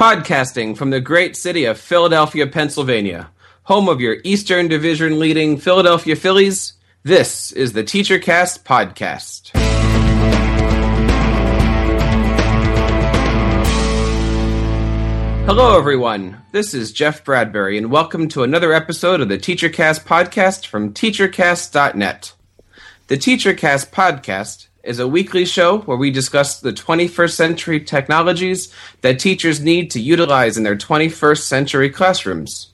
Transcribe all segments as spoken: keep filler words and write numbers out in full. Podcasting from the great city of Philadelphia, Pennsylvania, home of your Eastern Division-leading Philadelphia Phillies, this is the TeacherCast podcast. Hello, everyone. This is Jeff Bradbury, and welcome to another episode of the TeacherCast podcast from teacher cast dot net. The TeacherCast podcast is a weekly show where we discuss the twenty-first century technologies that teachers need to utilize in their twenty-first century classrooms.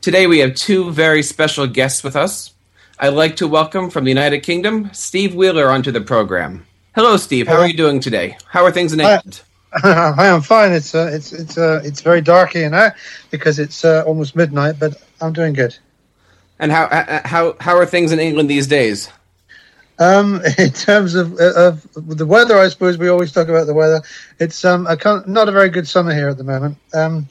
Today we have two very special guests with us. I'd like to welcome from the United Kingdom, Steve Wheeler onto the program. Hello, Steve. How Hello. Are you doing today? How are things in England? Hi, I am fine. It's uh, it's it's uh, it's very dark here now because it's uh, almost midnight, but I'm doing good. And how how how are things in England these days? Um, in terms of, of the weather, I suppose we always talk about the weather. It's um, I can't, not a very good summer here at the moment. Um,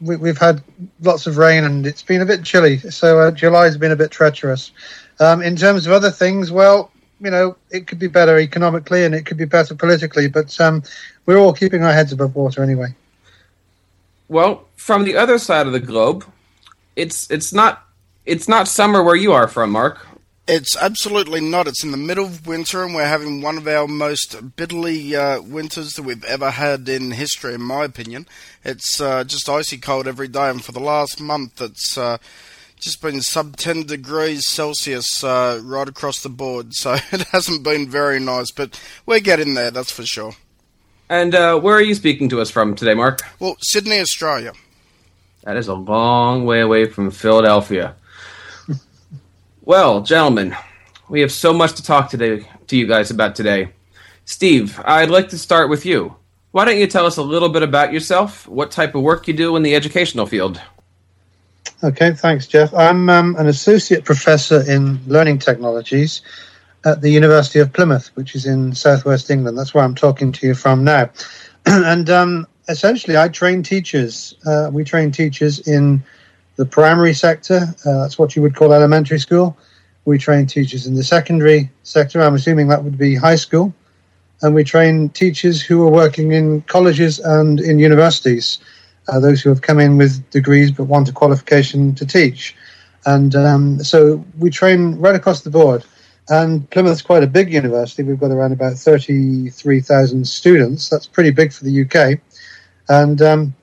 we, we've had lots of rain and it's been a bit chilly, so uh, July's been a bit treacherous. Um, in terms of other things, well, you know, it could be better economically and it could be better politically, but um, we're all keeping our heads above water anyway. Well, from the other side of the globe, it's it's not it's not summer where you are from, Mark. It's absolutely not. It's in the middle of winter, and we're having one of our most bitterly uh, winters that we've ever had in history, in my opinion. It's uh, just icy cold every day, and for the last month, it's uh, just been sub ten degrees Celsius uh, right across the board, so it hasn't been very nice, but we're getting there, that's for sure. And uh, where are you speaking to us from today, Mark? Well, Sydney, Australia. That is a long way away from Philadelphia. Well, gentlemen, we have so much to talk today to you guys about today. Steve, I'd like to start with you. Why don't you tell us a little bit about yourself, what type of work you do in the educational field? Okay, thanks, Jeff. I'm um, an associate professor in learning technologies at the University of Plymouth, which is in southwest England. That's where I'm talking to you from now. And um, essentially, I train teachers. Uh, we train teachers in the primary sector, uh, that's what you would call elementary school. We train teachers in the secondary sector, I'm assuming that would be high school. And we train teachers who are working in colleges and in universities, uh, those who have come in with degrees but want a qualification to teach. And um, so we train right across the board. And Plymouth's quite a big university. We've got around about thirty-three thousand students. That's pretty big for the U K. And um,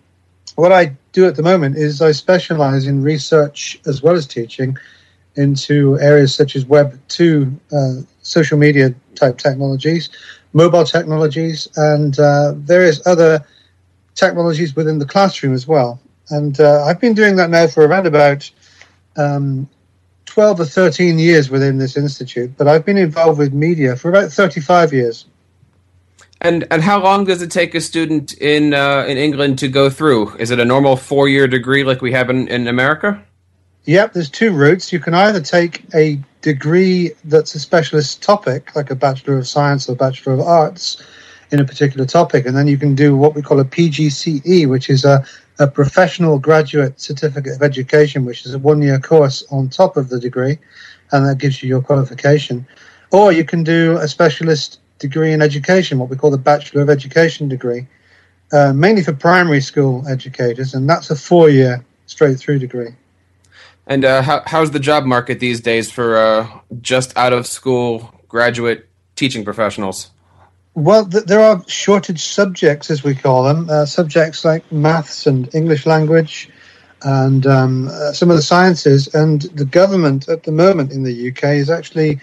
what I do at the moment is I specialize in research as well as teaching into areas such as Web two, uh, social media type technologies, mobile technologies, and uh, various other technologies within the classroom as well. And uh, I've been doing that now for around about um, twelve or thirteen years within this institute, but I've been involved with media for about thirty-five years. And and how long does it take a student in uh, in England to go through? Is it a normal four-year degree like we have in, in America? Yep, there's two routes. You can either take a degree that's a specialist topic, like a Bachelor of Science or Bachelor of Arts in a particular topic, and then you can do what we call a P G C E, which is a, a Professional Graduate Certificate of Education, which is a one-year course on top of the degree, and that gives you your qualification. Or you can do a specialist degree in education, what we call the Bachelor of Education degree, uh, mainly for primary school educators, and that's a four-year straight-through degree. And uh, how, how's the job market these days for uh, just out-of-school graduate teaching professionals? Well, th- there are shortage subjects, as we call them, uh, subjects like maths and English language and um, uh, some of the sciences, and the government at the moment in the U K is actually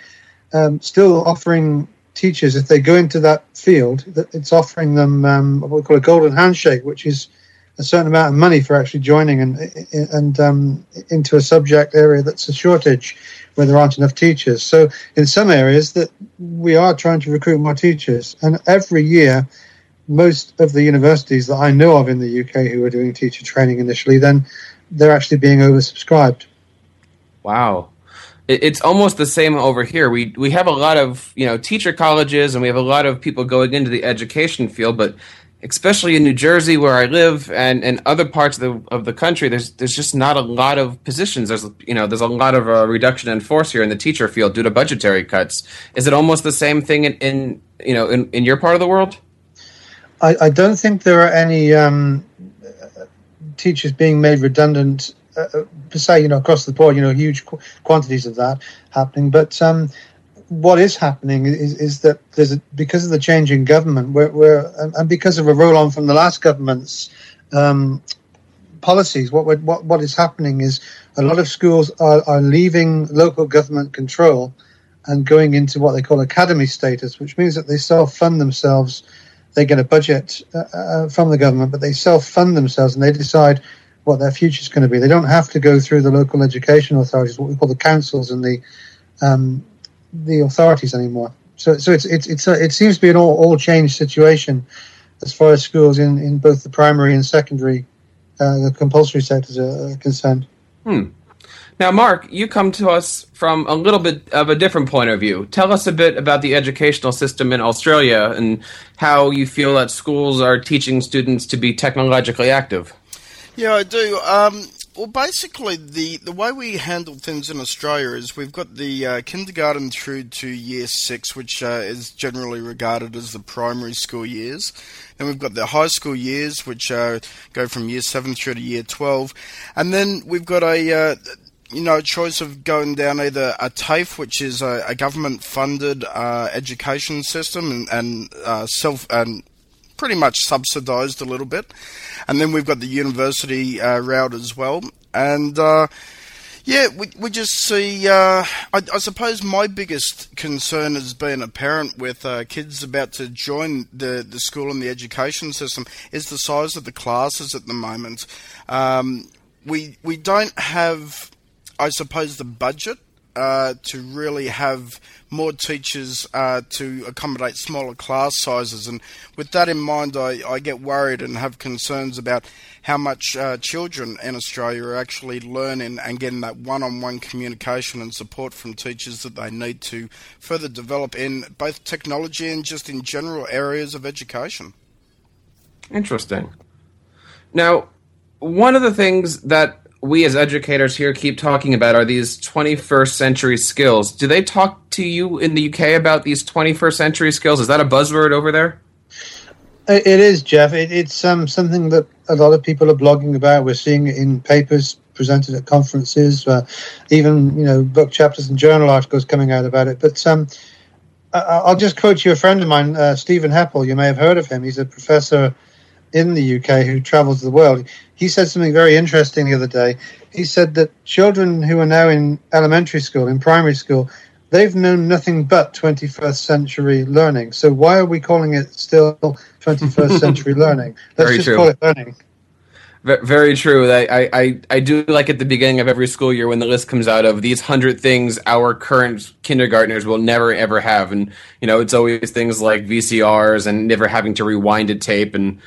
um, still offering teachers, if they go into that field, that it's offering them um, what we call a golden handshake, which is a certain amount of money for actually joining and and um, into a subject area that's a shortage where there aren't enough teachers. So in some areas that we are trying to recruit more teachers, and every year most of the universities that I know of in the U K who are doing teacher training initially, then they're actually being oversubscribed. Wow. It's almost the same over here. We we have a lot of, you know, teacher colleges, and we have a lot of people going into the education field, but especially in New Jersey where I live and, and other parts of the of the country, there's there's just not a lot of positions. There's, you know, there's a lot of uh, reduction in force here in the teacher field due to budgetary cuts. Is it almost the same thing in, in you know, in, in your part of the world? I, I don't think there are any um, teachers being made redundant uh, per se, you know, across the board, you know, huge qu- quantities of that happening. But um, what is happening is, is that there's a, because of the change in government, we're, we're, and because of a roll-on from the last government's um, policies, what, we're, what what is happening is a lot of schools are, are leaving local government control and going into what they call academy status, which means that they self-fund themselves. They get a budget uh, from the government, but they self-fund themselves and they decide what their future is going to be. They don't have to go through the local education authorities, what we call the councils and the um, the authorities anymore. So, so it's it's it's a, it seems to be an all all change situation as far as schools in, in both the primary and secondary, uh, the compulsory sectors are concerned. Hmm. Now, Mark, you come to us from a little bit of a different point of view. Tell us a bit about the educational system in Australia and how you feel that schools are teaching students to be technologically active. Yeah, I do. Um, well, basically, the, the way we handle things in Australia is we've got the uh, kindergarten through to year six, which uh, is generally regarded as the primary school years. Then we've got the high school years, which uh, go from year seven through to year twelve. And then we've got a... Uh, you know, choice of going down either a TAFE, which is a, a government-funded uh, education system and, and uh, self and pretty much subsidised a little bit, and then we've got the university uh, route as well. And uh, yeah, we we just see. Uh, I, I suppose my biggest concern has been a parent with uh, kids about to join the the school and the education system is the size of the classes at the moment. Um, we we don't have. I suppose the budget uh, to really have more teachers uh, to accommodate smaller class sizes, and with that in mind, I, I get worried and have concerns about how much uh, children in Australia are actually learning and getting that one-on-one communication and support from teachers that they need to further develop in both technology and just in general areas of education. Interesting. Now, one of the things that we as educators here keep talking about are these twenty-first century skills. Do they talk to you in the U K about these twenty-first century skills? Is that a buzzword over there? It is, Jeff. It, it's um, something that a lot of people are blogging about. We're seeing it in papers presented at conferences, uh, even you know book chapters and journal articles coming out about it. But um, I'll just quote you a friend of mine, uh, Stephen Heppel. You may have heard of him. He's a professor in the U K who travels the world. He said something very interesting the other day. He said that children who are now in elementary school, in primary school, they've known nothing but twenty-first century learning. So why are we calling it still twenty-first century learning? Let's very just true. call it learning. V- very true. I, I, I do like at the beginning of every school year when the list comes out of these hundred things our current kindergartners will never, ever have. And, you know, it's always things like V C Rs and never having to rewind a tape and,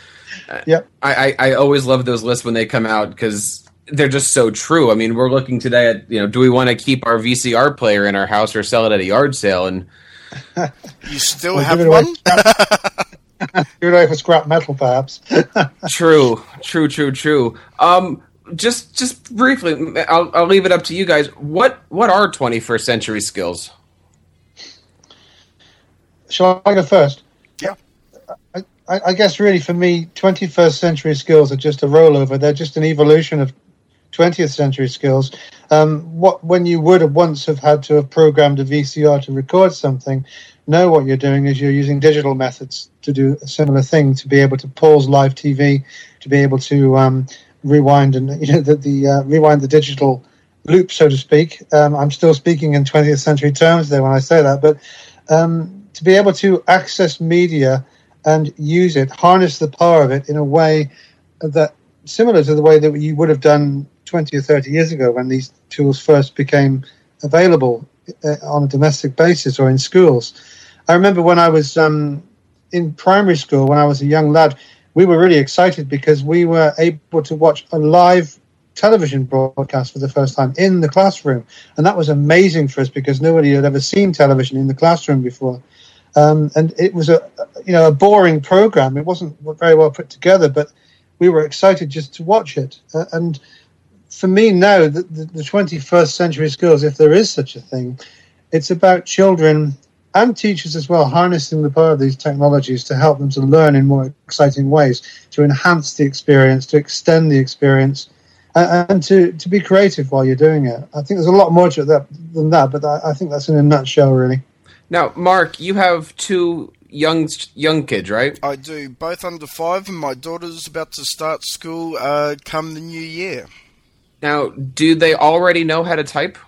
Yep. I, I, I always love those lists when they come out because they're just so true. I mean, we're looking today at, you know, do we want to keep our V C R player in our house or sell it at a yard sale? And you still we'll have one? Give it away for scrap metal, perhaps. True, true, true, true. Um, just just briefly, I'll, I'll leave it up to you guys. What, what are twenty-first century skills? Shall I go first? Yeah. I guess really for me, twenty-first century skills are just a rollover. They're just an evolution of twentieth century skills. Um, what when you would have once have had to have programmed a V C R to record something, now what you're doing is you're using digital methods to do a similar thing, to be able to pause live T V, to be able to um, rewind and you know the, the uh, rewind the digital loop, so to speak. Um, I'm still speaking in twentieth century terms there when I say that, but um, to be able to access media and use it, harness the power of it in a way that similar to the way that you would have done twenty or thirty years ago when these tools first became available uh, on a domestic basis or in schools. I remember when I was um, in primary school, when I was a young lad, we were really excited because we were able to watch a live television broadcast for the first time in the classroom. And that was amazing for us because nobody had ever seen television in the classroom before. Um, and it was a, you know, a boring program. It wasn't very well put together, but we were excited just to watch it. Uh, and for me now, the, the twenty-first century skills, if there is such a thing, it's about children and teachers as well, harnessing the power of these technologies to help them to learn in more exciting ways, to enhance the experience, to extend the experience, and, and to, to be creative while you're doing it. I think there's a lot more to that than that, but I think that's in a nutshell, really. Now, Mark, you have two young young kids, right? I do, both under five, and my daughter's about to start school uh, come the new year. Now, do they already know how to type?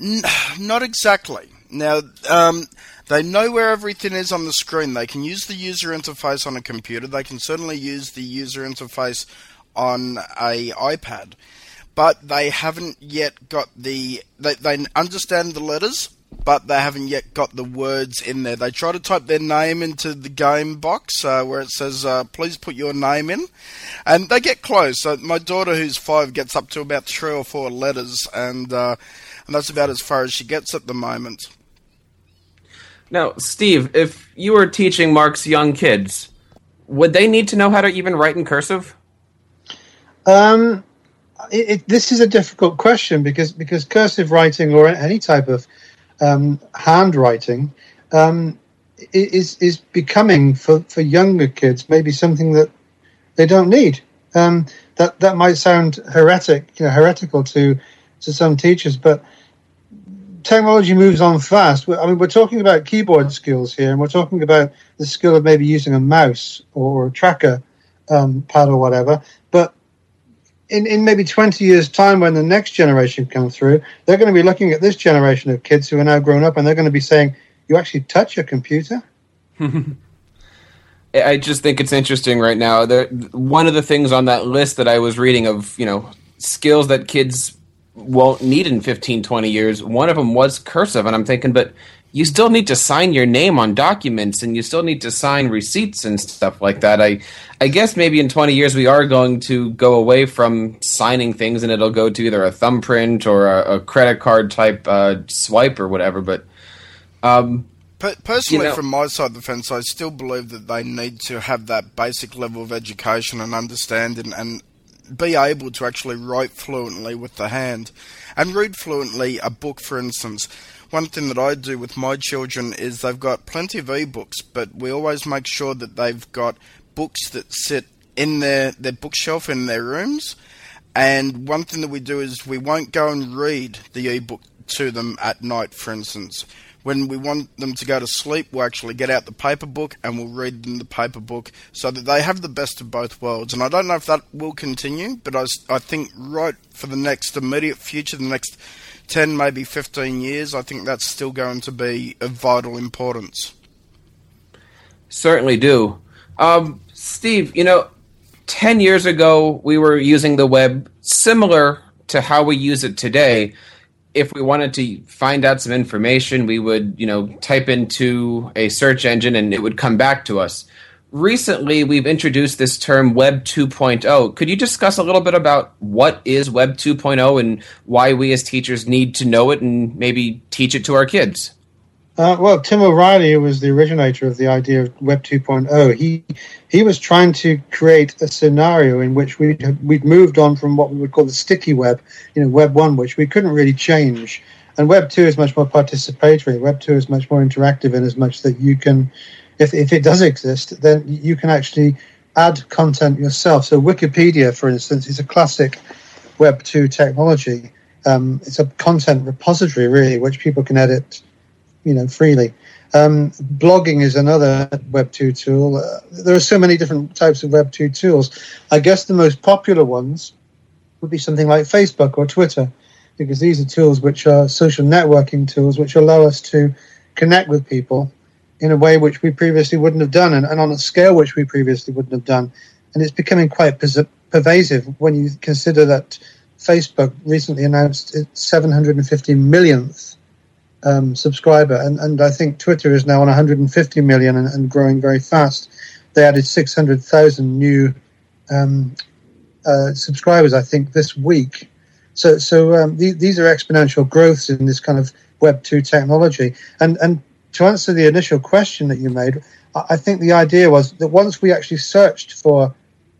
N- not exactly. Now, um, they know where everything is on the screen. They can use the user interface on a computer. They can certainly use the user interface on a iPad. But they haven't yet got the... They, they understand the letters, but they haven't yet got the words in there. They try to type their name into the game box uh, where it says, uh, please put your name in. And they get close. So my daughter, who's five, gets up to about three or four letters, and, uh, and that's about as far as she gets at the moment. Now, Steve, if you were teaching Mark's young kids, would they need to know how to even write in cursive? Um, it, it, this is a difficult question because, because cursive writing or any type of um, handwriting um, is is becoming, for, for younger kids, maybe something that they don't need. Um, that that might sound heretic, you know, heretical to to some teachers, but technology moves on fast. I mean, we're talking about keyboard skills here, and we're talking about the skill of maybe using a mouse or a tracker um, pad or whatever. But in, in maybe twenty years' time, when the next generation comes through, they're going to be looking at this generation of kids who are now grown up, and they're going to be saying, you actually touch a computer? I just think it's interesting right now. There, one of the things on that list that I was reading of, you know, skills that kids won't need in fifteen, twenty years, one of them was cursive, and I'm thinking, but you still need to sign your name on documents, and you still need to sign receipts and stuff like that. I I guess maybe in twenty years we are going to go away from signing things, and it'll go to either a thumbprint or a, a credit card type uh, swipe or whatever, but... Um, Personally, you know, from my side of the fence, I still believe that they need to have that basic level of education and understanding, and be able to actually write fluently with the hand and read fluently a book, for instance. One thing that I do with my children is they've got plenty of ebooks, but we always make sure that they've got books that sit in their, their bookshelf in their rooms. And one thing that we do is we won't go and read the ebook to them at night, for instance. When we want them to go to sleep, we'll actually get out the paper book and we'll read them the paper book so that they have the best of both worlds. And I don't know if that will continue, but I, I think right for the next immediate future, the next ten, maybe fifteen years, I think that's still going to be of vital importance. Certainly do. Um, Steve, you know, ten years ago, we were using the web similar to how we use it today. If we wanted to find out some information, we would, you know, type into a search engine and it would come back to us. Recently, we've introduced this term Web two point oh. Could you discuss a little bit about what is Web two point oh and why we as teachers need to know it and maybe teach it to our kids? Uh, well, Tim O'Reilly was the originator of the idea of Web two point oh. He he was trying to create a scenario in which we'd, we'd moved on from what we would call the sticky web, you know, Web one, which we couldn't really change. And Web two is much more participatory. Web two is much more interactive in as much that you can, if if it does exist, then you can actually add content yourself. So Wikipedia, for instance, is a classic Web two technology. Um, it's a content repository, really, which people can edit, you know, freely. Um, blogging is another Web two tool. Uh, there are so many different types of Web two tools. I guess the most popular ones would be something like Facebook or Twitter, because these are tools which are social networking tools, which allow us to connect with people in a way which we previously wouldn't have done, and, and on a scale which we previously wouldn't have done. And it's becoming quite pers- pervasive when you consider that Facebook recently announced its seven hundred fifty millionth Um, subscriber, and, and I think Twitter is now on one hundred fifty million and, and growing very fast. They added six hundred thousand new um, uh, subscribers, I think, this week. So, so um, th- these are exponential growths in this kind of Web two technology. And, and to answer the initial question that you made, I, I think the idea was that once we actually searched for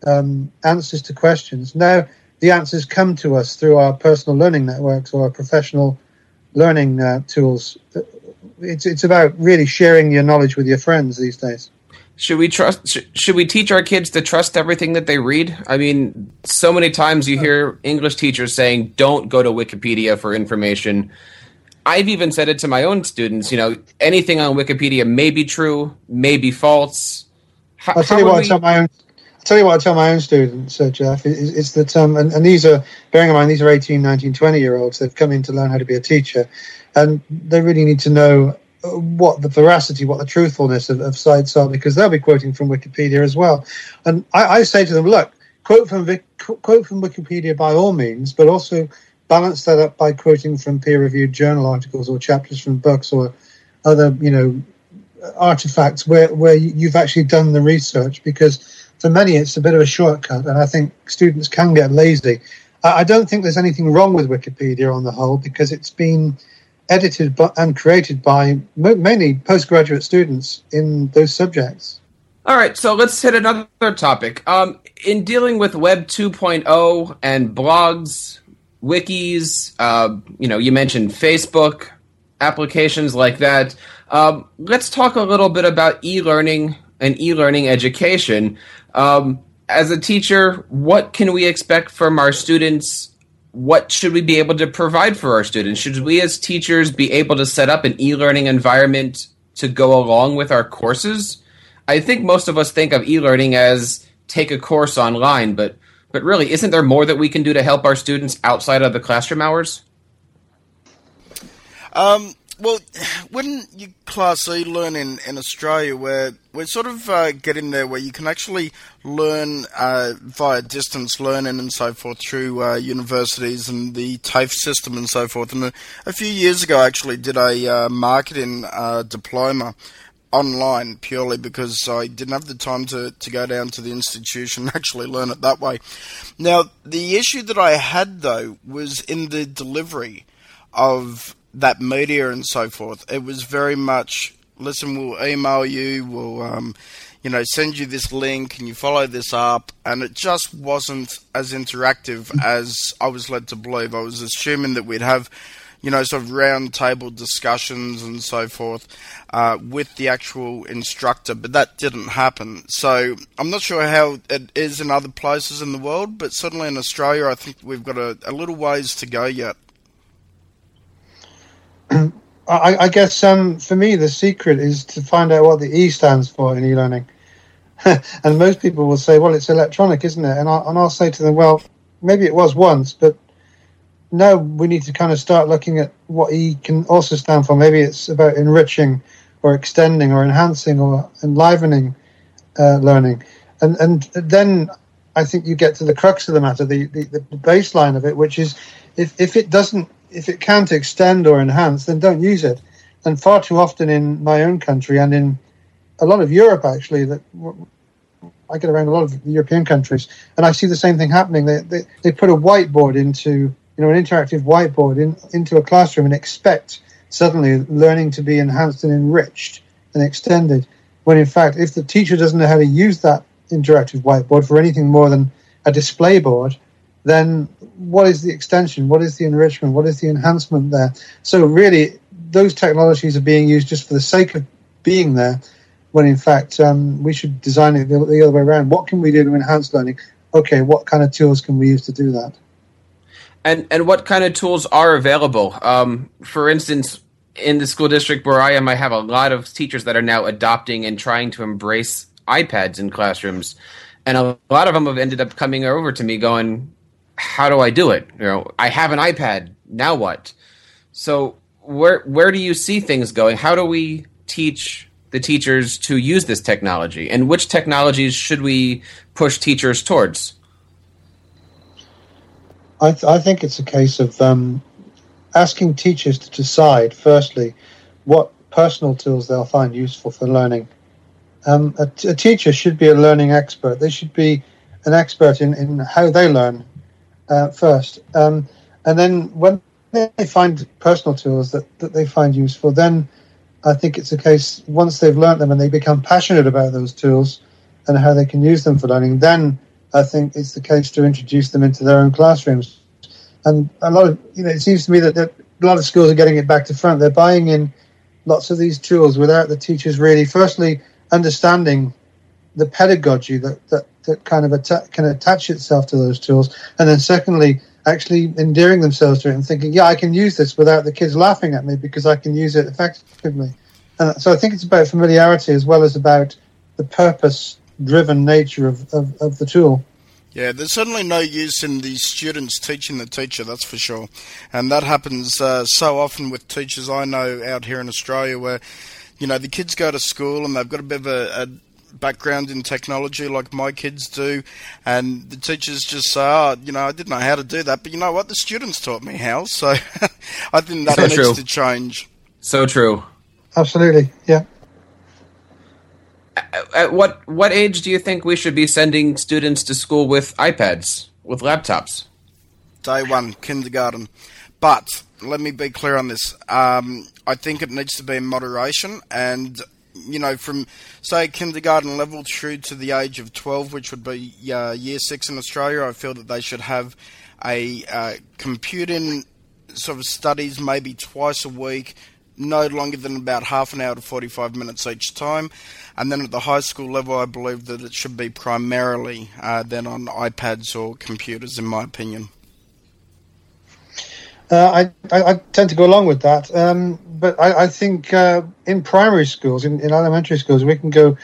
um, answers to questions, now the answers come to us through our personal learning networks or our professional learning uh, tools, it's it's about really sharing your knowledge with your friends these days. Should we trust? Sh- should we teach our kids to trust everything that they read? I mean, so many times you hear English teachers saying, "Don't go to Wikipedia for information." I've even said it to my own students. You know, anything on Wikipedia may be true, may be false. How, I'll tell you what we... I tell my own. I'll tell you what I tell my own students, uh, Jeff. Is, is that um, and, and these are, bearing in mind, these are eighteen, nineteen, twenty year olds. They've come in to learn how to be a teacher, and they really need to know what the veracity, what the truthfulness of, of sites are, because they'll be quoting from Wikipedia as well. And I, I say to them, look, quote from Vic, quote from Wikipedia by all means, but also balance that up by quoting from peer-reviewed journal articles or chapters from books or other, you know, artifacts where, where you've actually done the research, because for many it's a bit of a shortcut, and I think students can get lazy. I don't think there's anything wrong with Wikipedia on the whole, because it's been edited by, and created by mainly postgraduate students in those subjects. All right, so let's hit another topic. Um, in dealing with Web two point oh and blogs, wikis, uh, you know, you mentioned Facebook, applications like that. Um, let's talk a little bit about e-learning and e-learning education. Um, as a teacher, what can we expect from our students? What should we be able to provide for our students? Should we as teachers be able to set up an e-learning environment to go along with our courses? I think most of us think of e-learning as take a course online, but but really, isn't there more that we can do to help our students outside of the classroom hours? Um, well, wouldn't you class e-learning in Australia where we're sort of uh, getting there where you can actually learn uh, via distance learning and so forth through uh, universities and the TAFE system and so forth. And a, a few years ago, I actually did a uh, marketing uh, diploma online purely because I didn't have the time to, to go down to the institution and actually learn it that way. Now, the issue that I had, though, was in the delivery of that media and so forth. It was very much, listen, we'll email you, we'll, um, you know, send you this link and you follow this up. And it just wasn't as interactive as I was led to believe. I was assuming that we'd have, you know, sort of round table discussions and so forth uh, with the actual instructor, but that didn't happen. So I'm not sure how it is in other places in the world, but certainly in Australia, I think we've got a, a little ways to go yet. I, I guess um, for me, the secret is to find out what the E stands for in e-learning. And most people will say, well, it's electronic, isn't it? And, I, and I'll say to them, well, maybe it was once, but now we need to kind of start looking at what E can also stand for. Maybe it's about enriching or extending or enhancing or enlivening uh, learning. And, and then I think you get to the crux of the matter, the, the, the baseline of it, which is if, if it doesn't, if it can't extend or enhance, then don't use it. And far too often in my own country and in a lot of Europe, actually, that I get around a lot of European countries, and I see the same thing happening. They they, they put a whiteboard into, you know, an interactive whiteboard in, into a classroom and expect suddenly learning to be enhanced and enriched and extended, when in fact, if the teacher doesn't know how to use that interactive whiteboard for anything more than a display board, then what is the extension? What is the enrichment? What is the enhancement there? So really, those technologies are being used just for the sake of being there, when in fact um, we should design it the, the other way around. What can we do to enhance learning? Okay, what kind of tools can we use to do that? And and what kind of tools are available? Um, for instance, in the school district where I am, I have a lot of teachers that are now adopting and trying to embrace iPads in classrooms. And a lot of them have ended up coming over to me going, how do I do it? You know, I have an iPad. Now what? So where where do you see things going? How do we teach the teachers to use this technology? And which technologies should we push teachers towards? I, th- I think it's a case of um, asking teachers to decide, firstly, what personal tools they'll find useful for learning. Um, a, t- a teacher should be a learning expert. They should be an expert in, in how they learn. Uh, first, um, and then when they find personal tools that, that they find useful, then I think it's a case, once they've learnt them and they become passionate about those tools and how they can use them for learning, then I think it's the case to introduce them into their own classrooms. And a lot of, you know, it seems to me that, that a lot of schools are getting it back to front. They're buying in lots of these tools without the teachers really, firstly, understanding the pedagogy that, that, that kind of atta- can attach itself to those tools. And then secondly, actually endearing themselves to it and thinking, yeah, I can use this without the kids laughing at me because I can use it effectively. And so I think it's about familiarity as well as about the purpose-driven nature of, of, of the tool. Yeah, there's certainly no use in the students teaching the teacher, that's for sure. And that happens uh, so often with teachers I know out here in Australia where, you know, the kids go to school and they've got a bit of a... a background in technology like my kids do, and the teachers just say, oh, you know, I didn't know how to do that, but you know what, the students taught me how, so I think that so needs true. to change. So true. Absolutely, yeah. At what what age do you think we should be sending students to school with iPads, with laptops? Day one, kindergarten. But let me be clear on this. Um, I think it needs to be in moderation, and you know, from, say, kindergarten level through to the age of twelve, which would be uh, year six in Australia, I feel that they should have a uh, computing sort of studies maybe twice a week, no longer than about half an hour to forty-five minutes each time. And then at the high school level, I believe that it should be primarily uh, then on iPads or computers, in my opinion. Uh, I, I, I tend to go along with that, um, but I, I think uh, in primary schools, in, in elementary schools, we can go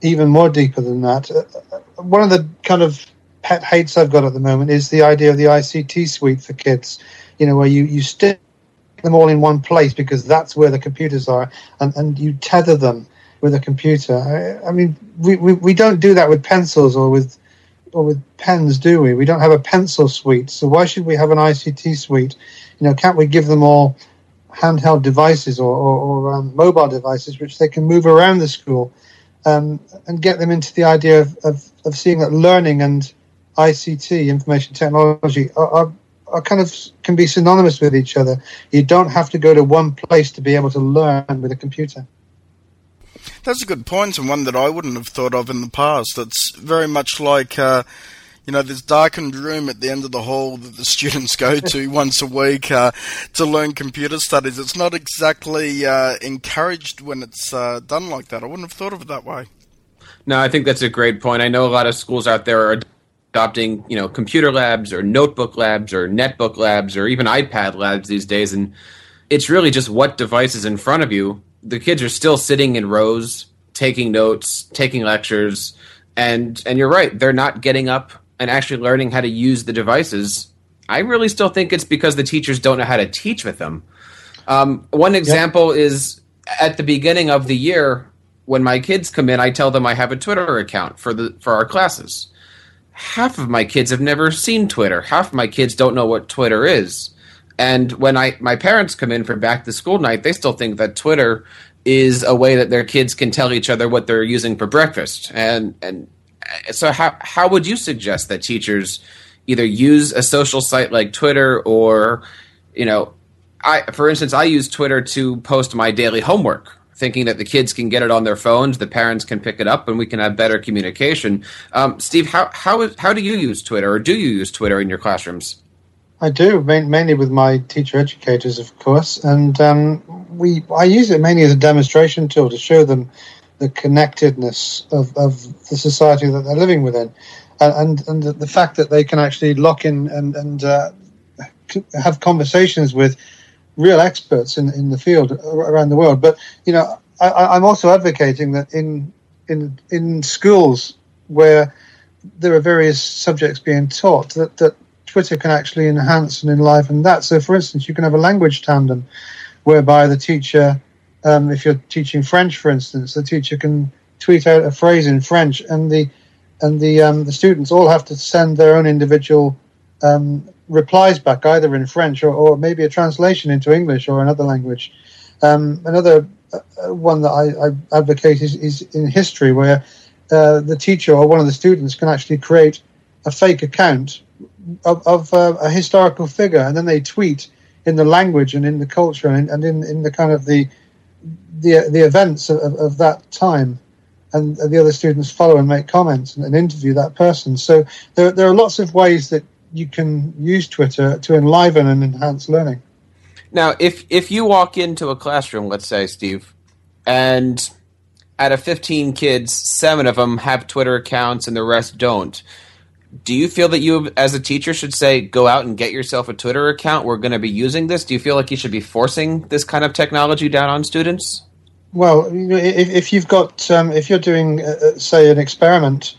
even more deeper than that. Uh, one of the kind of pet hates I've got at the moment is the idea of the I C T suite for kids, you know, where you, you stick them all in one place because that's where the computers are, and, and you tether them with a computer. I, I mean, we, we, we don't do that with pencils or with or with pens, do we? We don't have a pencil suite, so why should we have an I C T suite? You know, can't we give them all handheld devices or, or, or um, mobile devices which they can move around the school um, and get them into the idea of, of, of seeing that learning and I C T, information technology, are, are, are kind of can be synonymous with each other. You don't have to go to one place to be able to learn with a computer. That's a good point, and one that I wouldn't have thought of in the past. It's very much like... Uh, You know, this darkened room at the end of the hall that the students go to once a week uh, to learn computer studies. It's not exactly uh, encouraged when it's uh, done like that. I wouldn't have thought of it that way. No, I think that's a great point. I know a lot of schools out there are adopting, you know, computer labs or notebook labs or netbook labs or even iPad labs these days. And it's really just what device is in front of you. The kids are still sitting in rows, taking notes, taking lectures. And, and you're right, they're not getting up and actually learning how to use the devices. I really still think it's because the teachers don't know how to teach with them. Um, one example yep. is at the beginning of the year, when my kids come in, I tell them I have a Twitter account for the for our classes. Half of my kids have never seen Twitter. Half of my kids don't know what Twitter is. And when I my parents come in for back to school night, they still think that Twitter is a way that their kids can tell each other what they're using for breakfast. And and So how how would you suggest that teachers either use a social site like Twitter or, you know, I for instance, I use Twitter to post my daily homework, thinking that the kids can get it on their phones, the parents can pick it up, and we can have better communication. Um, Steve, how how is, how do you use Twitter, or do you use Twitter in your classrooms? I do, mainly with my teacher educators, of course, and um, we I use it mainly as a demonstration tool to show them the connectedness of, of the society that they're living within, and and, and the fact that they can actually lock in and, and uh, have conversations with real experts in, in the field around the world. But, you know, I, I'm also advocating that in, in in schools where there are various subjects being taught, that, that Twitter can actually enhance and enliven that. So, for instance, you can have a language tandem whereby the teacher... Um, if you're teaching French, for instance, the teacher can tweet out a phrase in French, and the and the um, the students all have to send their own individual um, replies back, either in French or, or maybe a translation into English or another language. Um, another uh, one that I, I advocate is, is in history, where uh, the teacher or one of the students can actually create a fake account of, of uh, a historical figure, and then they tweet in the language and in the culture and, and in, in the kind of the the the events of, of that time, and the other students follow and make comments and, and interview that person. So there there are lots of ways that you can use Twitter to enliven and enhance learning. Now, if if you walk into a classroom, let's say, Steve, and out of fifteen kids, seven of them have Twitter accounts and the rest don't, do you feel that you, as a teacher, should say, go out and get yourself a Twitter account? We're going to be using this. Do you feel like you should be forcing this kind of technology down on students? Well, if, if you've got, um, if you're doing, uh, say, an experiment,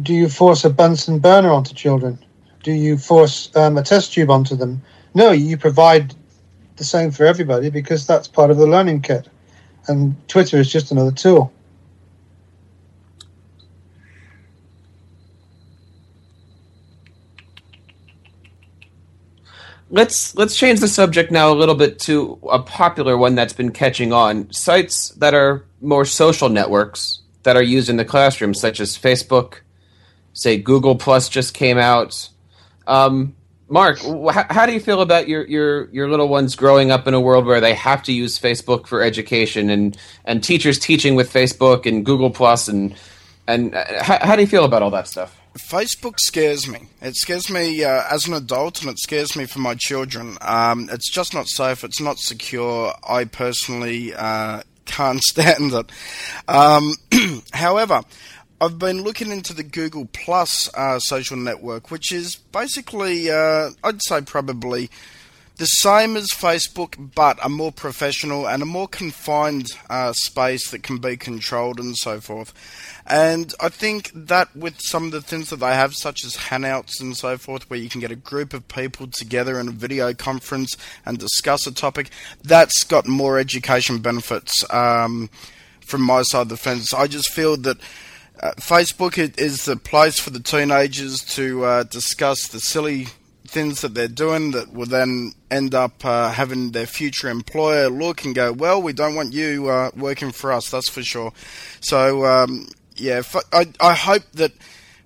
do you force a Bunsen burner onto children? Do you force um, a test tube onto them? No, you provide the same for everybody because that's part of the learning kit. And Twitter is just another tool. Let's let's change the subject now a little bit to a popular one that's been catching on. Sites that are more social networks that are used in the classroom, such as Facebook, say Google Plus just came out. Um, Mark, wh- how do you feel about your, your, your little ones growing up in a world where they have to use Facebook for education and, and teachers teaching with Facebook and Google Plus and and uh, how, how do you feel about all that stuff? Facebook scares me. It scares me uh, as an adult, and it scares me for my children. Um, it's just not safe. It's not secure. I personally uh, can't stand it. Um, however, I've been looking into the Google Plus uh, social network, which is basically, uh, I'd say probably the same as Facebook, but a more professional and a more confined uh, space that can be controlled and so forth. And I think that with some of the things that they have, such as Hangouts and so forth, where you can get a group of people together in a video conference and discuss a topic, that's got more education benefits um, from my side of the fence. I just feel that uh, Facebook is the place for the teenagers to uh, discuss the silly things that they're doing that will then end up uh, having their future employer look and go, well, we don't want you uh, working for us, that's for sure. So, um, yeah, f- I, I hope that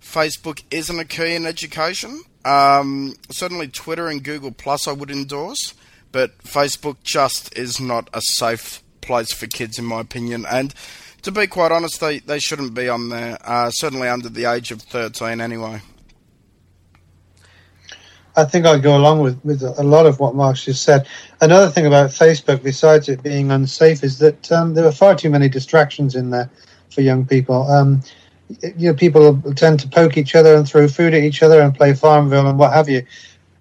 Facebook isn't a key in education. Um, certainly Twitter and Google Plus I would endorse, but Facebook just is not a safe place for kids, in my opinion. And to be quite honest, they, they shouldn't be on there, uh, certainly under the age of thirteen anyway. I think I'd go along with, with a lot of what Mark's just said. Another thing about Facebook, besides it being unsafe, is that um, there are far too many distractions in there for young people. Um, you know, people tend to poke each other and throw food at each other and play Farmville and what have you.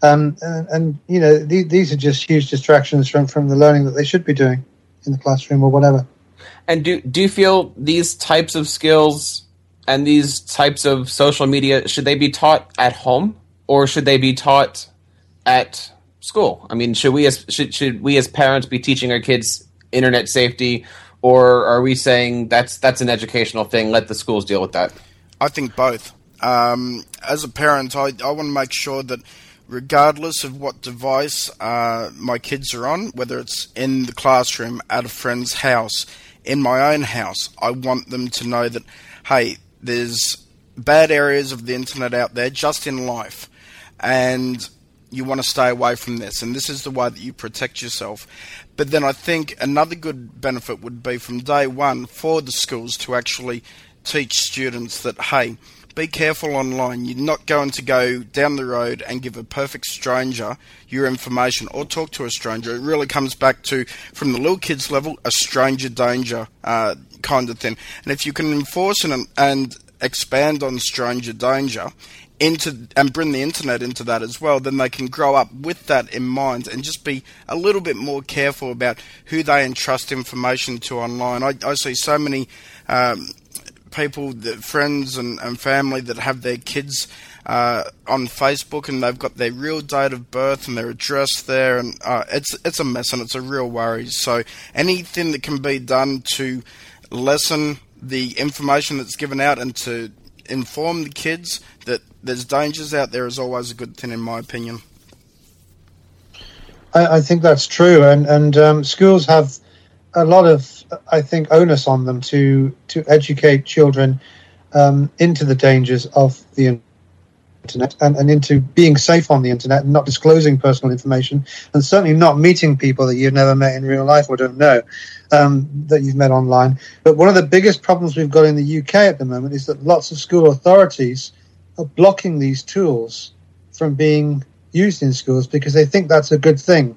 Um, and, and, you know, th- these are just huge distractions from, from the learning that they should be doing in the classroom or whatever. And do do you feel these types of skills and these types of social media, should they be taught at home? Or should they be taught at school? I mean, should we as should should we as parents be teaching our kids internet safety, or are we saying that's that's an educational thing? Let the schools deal with that. I think both. Um, as a parent, I I want to make sure that regardless of what device uh, my kids are on, whether it's in the classroom, at a friend's house, in my own house, I want them to know that, hey, there's bad areas of the internet out there, just in life. And you want to stay away from this, and this is the way that you protect yourself. But then I think another good benefit would be from day one for the schools to actually teach students that, hey, be careful online. You're not going to go down the road and give a perfect stranger your information or talk to a stranger. It really comes back to, from the little kids level, a stranger danger uh, kind of thing. And if you can enforce and, and expand on stranger danger into and bring the internet into that as well, then they can grow up with that in mind and just be a little bit more careful about who they entrust information to online. I, I see so many um, people, that, friends and, and family that have their kids uh, on Facebook, and they've got their real date of birth and their address there, and uh, it's it's a mess and it's a real worry. So anything that can be done to lessen the information that's given out and to inform the kids that there's dangers out there is always a good thing, in my opinion. I, I think that's true, and and um, schools have a lot of, I think, onus on them to to educate children um, into the dangers of the internet and, and into being safe on the internet and not disclosing personal information, and certainly not meeting people that you've never met in real life or don't know. Um, that you've met online. But one of the biggest problems we've got in the U K at the moment is that lots of school authorities are blocking these tools from being used in schools because they think that's a good thing.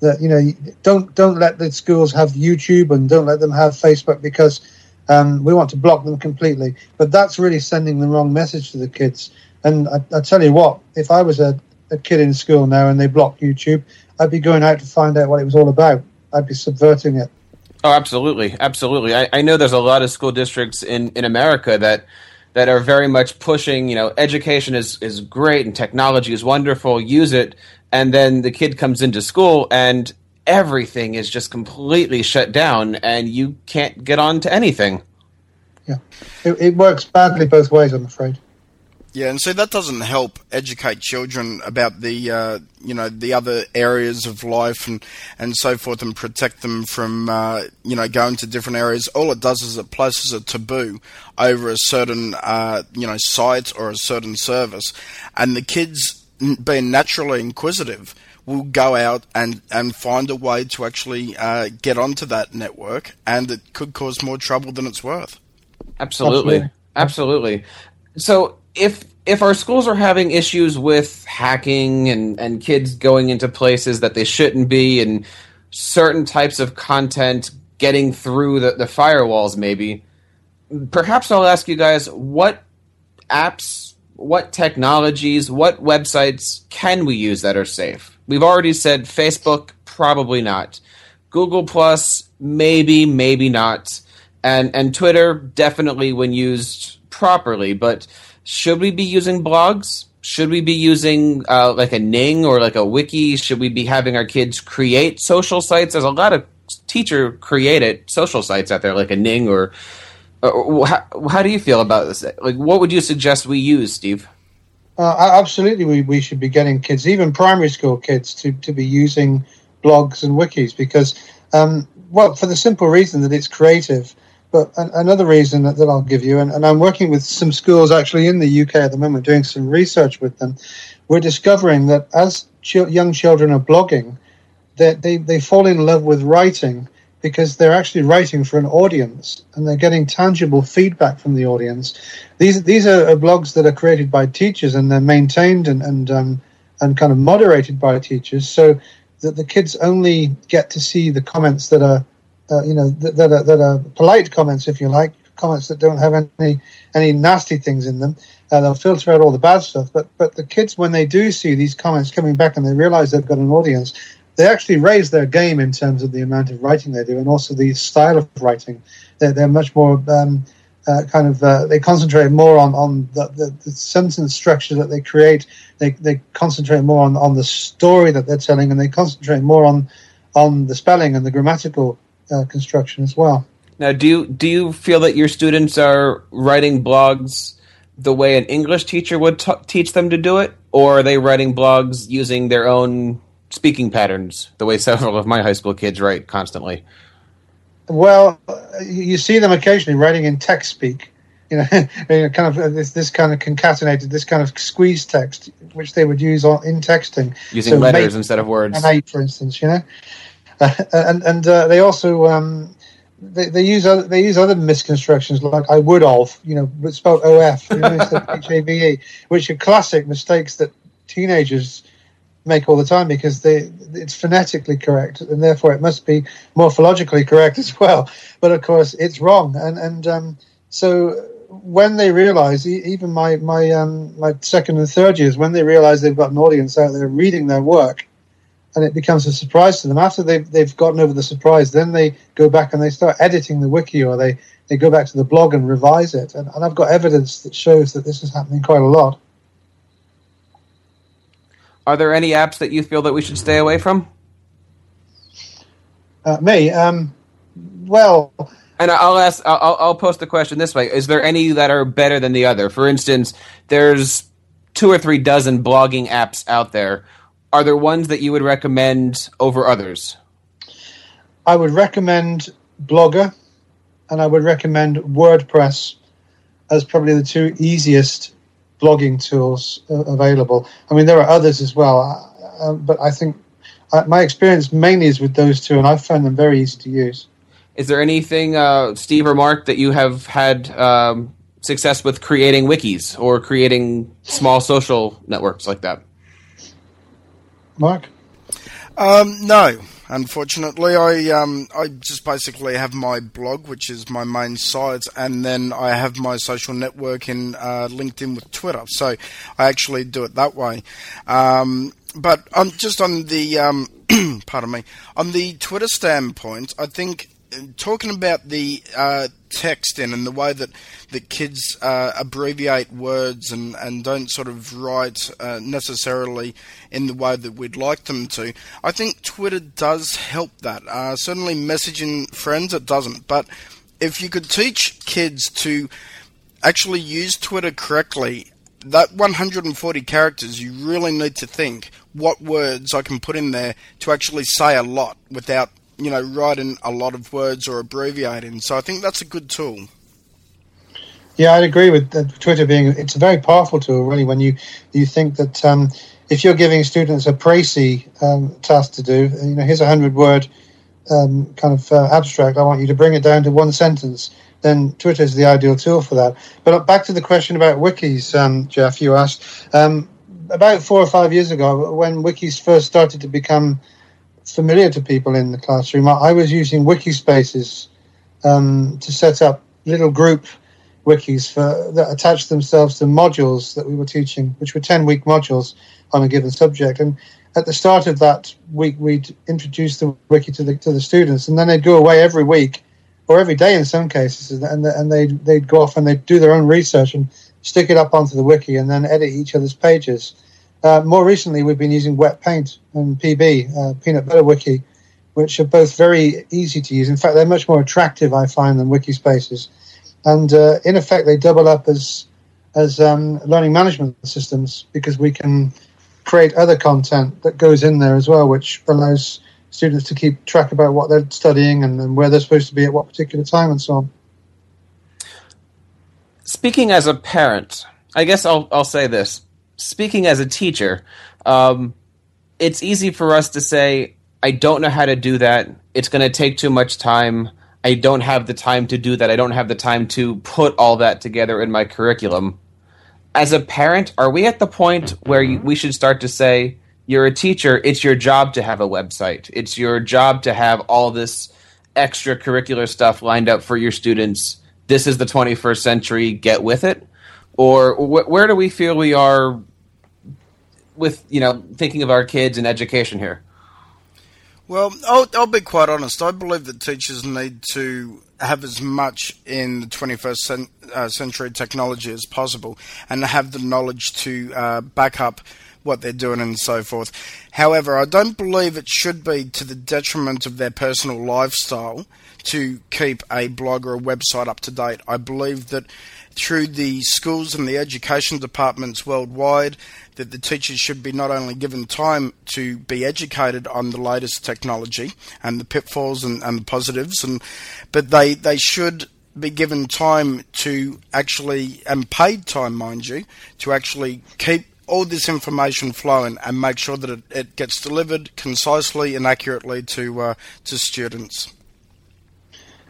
that, you know, don't don't let the schools have YouTube and don't let them have Facebook, because um, we want to block them completely. But that's really sending the wrong message to the kids. And I, I tell you what, if I was a, a kid in school now and they blocked YouTube, I'd be going out to find out what it was all about. I'd be subverting it. Oh, absolutely. Absolutely. I, I know there's a lot of school districts in, in America that that are very much pushing, you know, education is, is great and technology is wonderful, use it. And then the kid comes into school and everything is just completely shut down and you can't get on to anything. Yeah. It, it works badly both ways, I'm afraid. Yeah, and so that doesn't help educate children about the, uh, you know, the other areas of life and, and so forth, and protect them from, uh, you know, going to different areas. All it does is it places a taboo over a certain, uh, you know, site or a certain service. And the kids, being naturally inquisitive, will go out and, and find a way to actually uh, get onto that network, and it could cause more trouble than it's worth. Absolutely. Absolutely. Absolutely. So... If if our schools are having issues with hacking and, and kids going into places that they shouldn't be and certain types of content getting through the, the firewalls maybe, perhaps I'll ask you guys, what apps, what technologies, what websites can we use that are safe? We've already said Facebook, probably not. Google Plus, maybe, maybe not. And and Twitter, definitely when used properly, but... Should we be using blogs? Should we be using uh, like a Ning or like a Wiki? Should we be having our kids create social sites? There's a lot of teacher-created social sites out there, like a Ning or... or how, how do you feel about this? Like, what would you suggest we use, Steve? Uh, absolutely, we, we should be getting kids, even primary school kids, to, to be using blogs and wikis because, um, well, for the simple reason that it's creative. But another reason that, that I'll give you, and, and I'm working with some schools actually in the U K at the moment, doing some research with them, we're discovering that as ch- young children are blogging, that they, they fall in love with writing because they're actually writing for an audience and they're getting tangible feedback from the audience. These these are, are blogs that are created by teachers and they're maintained and, and, um, and kind of moderated by teachers so that the kids only get to see the comments that are, Uh, you know, that, that, are, that are polite comments, if you like, comments that don't have any any nasty things in them. Uh, they'll filter out all the bad stuff. But but the kids, when they do see these comments coming back and they realize they've got an audience, they actually raise their game in terms of the amount of writing they do and also the style of writing. They're, they're much more um, uh, kind of, uh, they concentrate more on, on the, the, the sentence structure that they create. They they concentrate more on, on the story that they're telling, and they concentrate more on, on the spelling and the grammatical Uh, construction as well. Now, do you, do you feel that your students are writing blogs the way an English teacher would t- teach them to do it, or are they writing blogs using their own speaking patterns, the way several of my high school kids write constantly? Well, you see them occasionally writing in text speak, you know, kind of this, this kind of concatenated, this kind of squeeze text, which they would use on, in texting. Using so letters mate, instead of words. And eight, for instance, you know. Uh, and and uh, they also um, they, they use other, they use other misconstructions like I would of, you know, but spelled O F, you know, instead of H A V E, which are classic mistakes that teenagers make all the time because they it's phonetically correct and therefore it must be morphologically correct as well. But of course it's wrong, and and um, so when they realise, even my my um, my second and third years, when they realise they've got an audience out there reading their work. And it becomes a surprise to them. After they've, they've gotten over the surprise, then they go back and they start editing the wiki, or they, they go back to the blog and revise it. And, and I've got evidence that shows that this is happening quite a lot. Are there any apps that you feel that we should stay away from? Uh, me? Um, well... And I'll ask. I'll, I'll post the question this way. Is there any that are better than the other? For instance, there's two or three dozen blogging apps out there. Are there ones that you would recommend over others? I would recommend Blogger, and I would recommend WordPress as probably the two easiest blogging tools uh, available. I mean, there are others as well, uh, but I think uh, my experience mainly is with those two, and I've found them very easy to use. Is there anything, uh, Steve or Mark, that you have had um, success with creating wikis or creating small social networks like that? Mark? Um, no, unfortunately, I um, I just basically have my blog, which is my main site, and then I have my social network in uh, LinkedIn with Twitter. So I actually do it that way. Um, but I'm just on the um, pardon me, on the Twitter standpoint, I think. Talking about the uh, text in and the way that, that kids uh, abbreviate words and, and don't sort of write uh, necessarily in the way that we'd like them to, I think Twitter does help that. Uh, certainly messaging friends, it doesn't. But if you could teach kids to actually use Twitter correctly, that one hundred forty characters, you really need to think what words I can put in there to actually say a lot without you know, writing a lot of words or abbreviating. So I think that's a good tool. Yeah, I'd agree with uh, Twitter being, it's a very powerful tool, really, when you, you think that um, if you're giving students a précis um, task to do, you know, here's a hundred-word um, kind of uh, abstract, I want you to bring it down to one sentence, then Twitter is the ideal tool for that. But back to the question about wikis, um, Jeff, you asked. Um, about four or five years ago, when wikis first started to become familiar to people in the classroom, I was using Wikispaces um, to set up little group wikis for, that attached themselves to modules that we were teaching, which were ten-week modules on a given subject. And at the start of that week, we'd introduce the wiki to the to the students, and then they'd go away every week or every day in some cases, and and they'd they'd go off and they'd do their own research and stick it up onto the wiki and then edit each other's pages. Uh, more recently, we've been using Wetpaint and P B, uh, Peanut Butter Wiki, which are both very easy to use. In fact, they're much more attractive, I find, than Wikispaces. And uh, in effect, they double up as as um, learning management systems, because we can create other content that goes in there as well, which allows students to keep track about what they're studying and, and where they're supposed to be at what particular time and so on. Speaking as a parent, I guess I'll I'll say this. Speaking as a teacher, um, it's easy for us to say, I don't know how to do that. It's going to take too much time. I don't have the time to do that. I don't have the time to put all that together in my curriculum. As a parent, are we at the point where you, we should start to say, you're a teacher, it's your job to have a website. It's your job to have all this extracurricular stuff lined up for your students. This is the twenty-first century, get with it? Or wh- where do we feel we are with, you know, thinking of our kids and education here? Well, I'll, I'll be quite honest. I believe that teachers need to have as much in the twenty-first cent- uh, century technology as possible and have the knowledge to uh, back up what they're doing and so forth. However, I don't believe it should be to the detriment of their personal lifestyle to keep a blog or a website up to date. I believe that through the schools and the education departments worldwide, that the teachers should be not only given time to be educated on the latest technology and the pitfalls and, and the positives, and but they, they should be given time to actually, and paid time, mind you, to actually keep all this information flowing and make sure that it, it gets delivered concisely and accurately to uh, to students.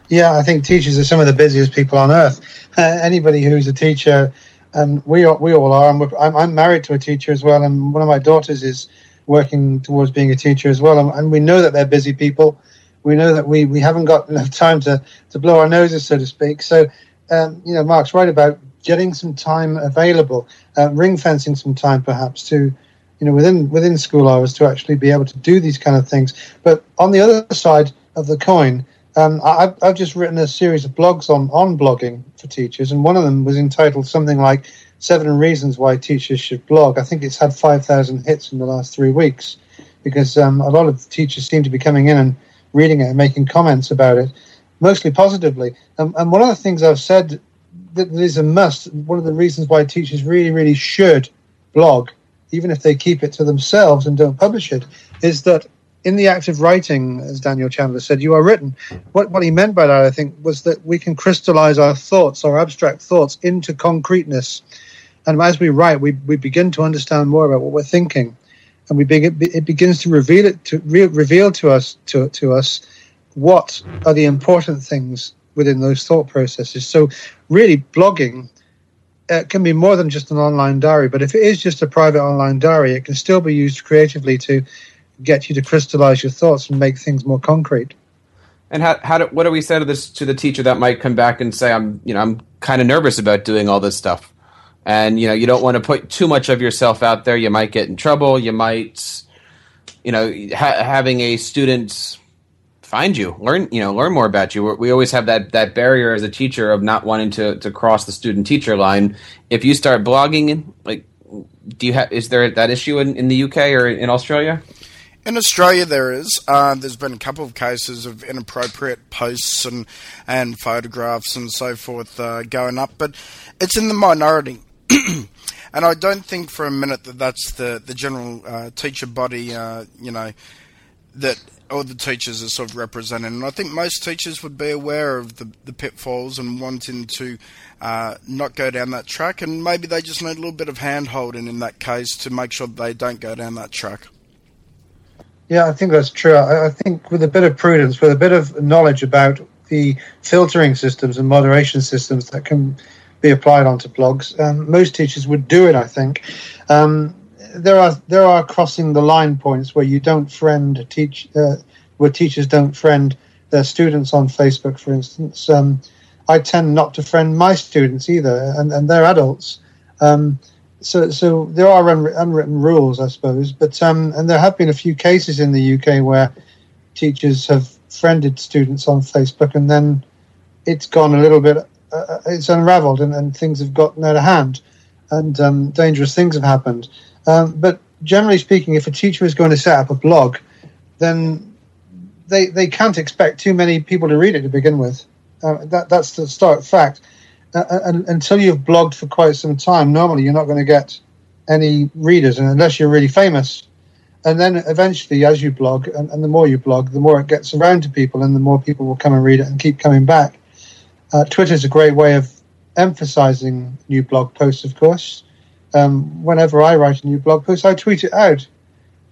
Yeah, I think teachers are some of the busiest people on earth. Uh, anybody who's a teacher, um, we are, we all are. And we're, I'm, I'm married to a teacher as well, and one of my daughters is working towards being a teacher as well. And, and we know that they're busy people. We know that we, we haven't got enough time to, to blow our noses, so to speak. So, um, you know, Mark's right about getting some time available, uh, ring fencing some time perhaps to, you know, within within school hours to actually be able to do these kind of things. But on the other side of the coin, Um, I've, I've just written a series of blogs on, on blogging for teachers, and one of them was entitled something like Seven Reasons Why Teachers Should Blog. I think it's had five thousand hits in the last three weeks because um, a lot of teachers seem to be coming in and reading it and making comments about it, mostly positively. Um, and one of the things I've said that is a must, one of the reasons why teachers really, really should blog, even if they keep it to themselves and don't publish it, is that in the act of writing, as Daniel Chandler said, you are written. What what he meant by that, I think, was that we can crystallize our thoughts, our abstract thoughts, into concreteness. And as we write, we, we begin to understand more about what we're thinking. And we be, it begins to reveal it to re, reveal to us to to us what are the important things within those thought processes. So really, blogging uh, can be more than just an online diary. But if it is just a private online diary, it can still be used creatively to get you to crystallize your thoughts and make things more concrete. And how how do, what do we say to this to the teacher that might come back and say, I'm you know I'm kind of nervous about doing all this stuff, and you know you don't want to put too much of yourself out there. You might get in trouble. You might you know ha- having a student find you, learn you know learn more about you. We always have that that barrier as a teacher of not wanting to to cross the student teacher line. If you start blogging, like do you have is there that issue in, in the U K or in Australia? In Australia, there is. Uh, there's been a couple of cases of inappropriate posts and, and photographs and so forth uh, going up, but it's in the minority. And I don't think for a minute that that's the, the general uh, teacher body, uh, you know, that all the teachers are sort of represented. And I think most teachers would be aware of the, the pitfalls and wanting to uh, not go down that track, and maybe they just need a little bit of hand-holding in that case to make sure they don't go down that track. Yeah, I think that's true. I think with a bit of prudence, with a bit of knowledge about the filtering systems and moderation systems that can be applied onto blogs, um, most teachers would do it, I think. Um, there are there are crossing the line points where you don't friend teach, uh, where teachers don't friend their students on Facebook, for instance. Um, I tend not to friend my students either, and, and they're adults. Um So, so there are unwritten rules, I suppose, but um, and there have been a few cases in the U K where teachers have friended students on Facebook, and then it's gone a little bit, uh, it's unravelled, and, and things have gotten out of hand, and um, dangerous things have happened. Um, but generally speaking, if a teacher is going to set up a blog, then they they can't expect too many people to read it to begin with. Uh, that that's the stark fact. Uh, and, until you've blogged for quite some time, normally you're not going to get any readers, and unless you're really famous. And then eventually, as you blog, and, and the more you blog, the more it gets around to people, and the more people will come and read it and keep coming back. Uh, Twitter is a great way of emphasizing new blog posts, of course. Um, whenever I write a new blog post, I tweet it out,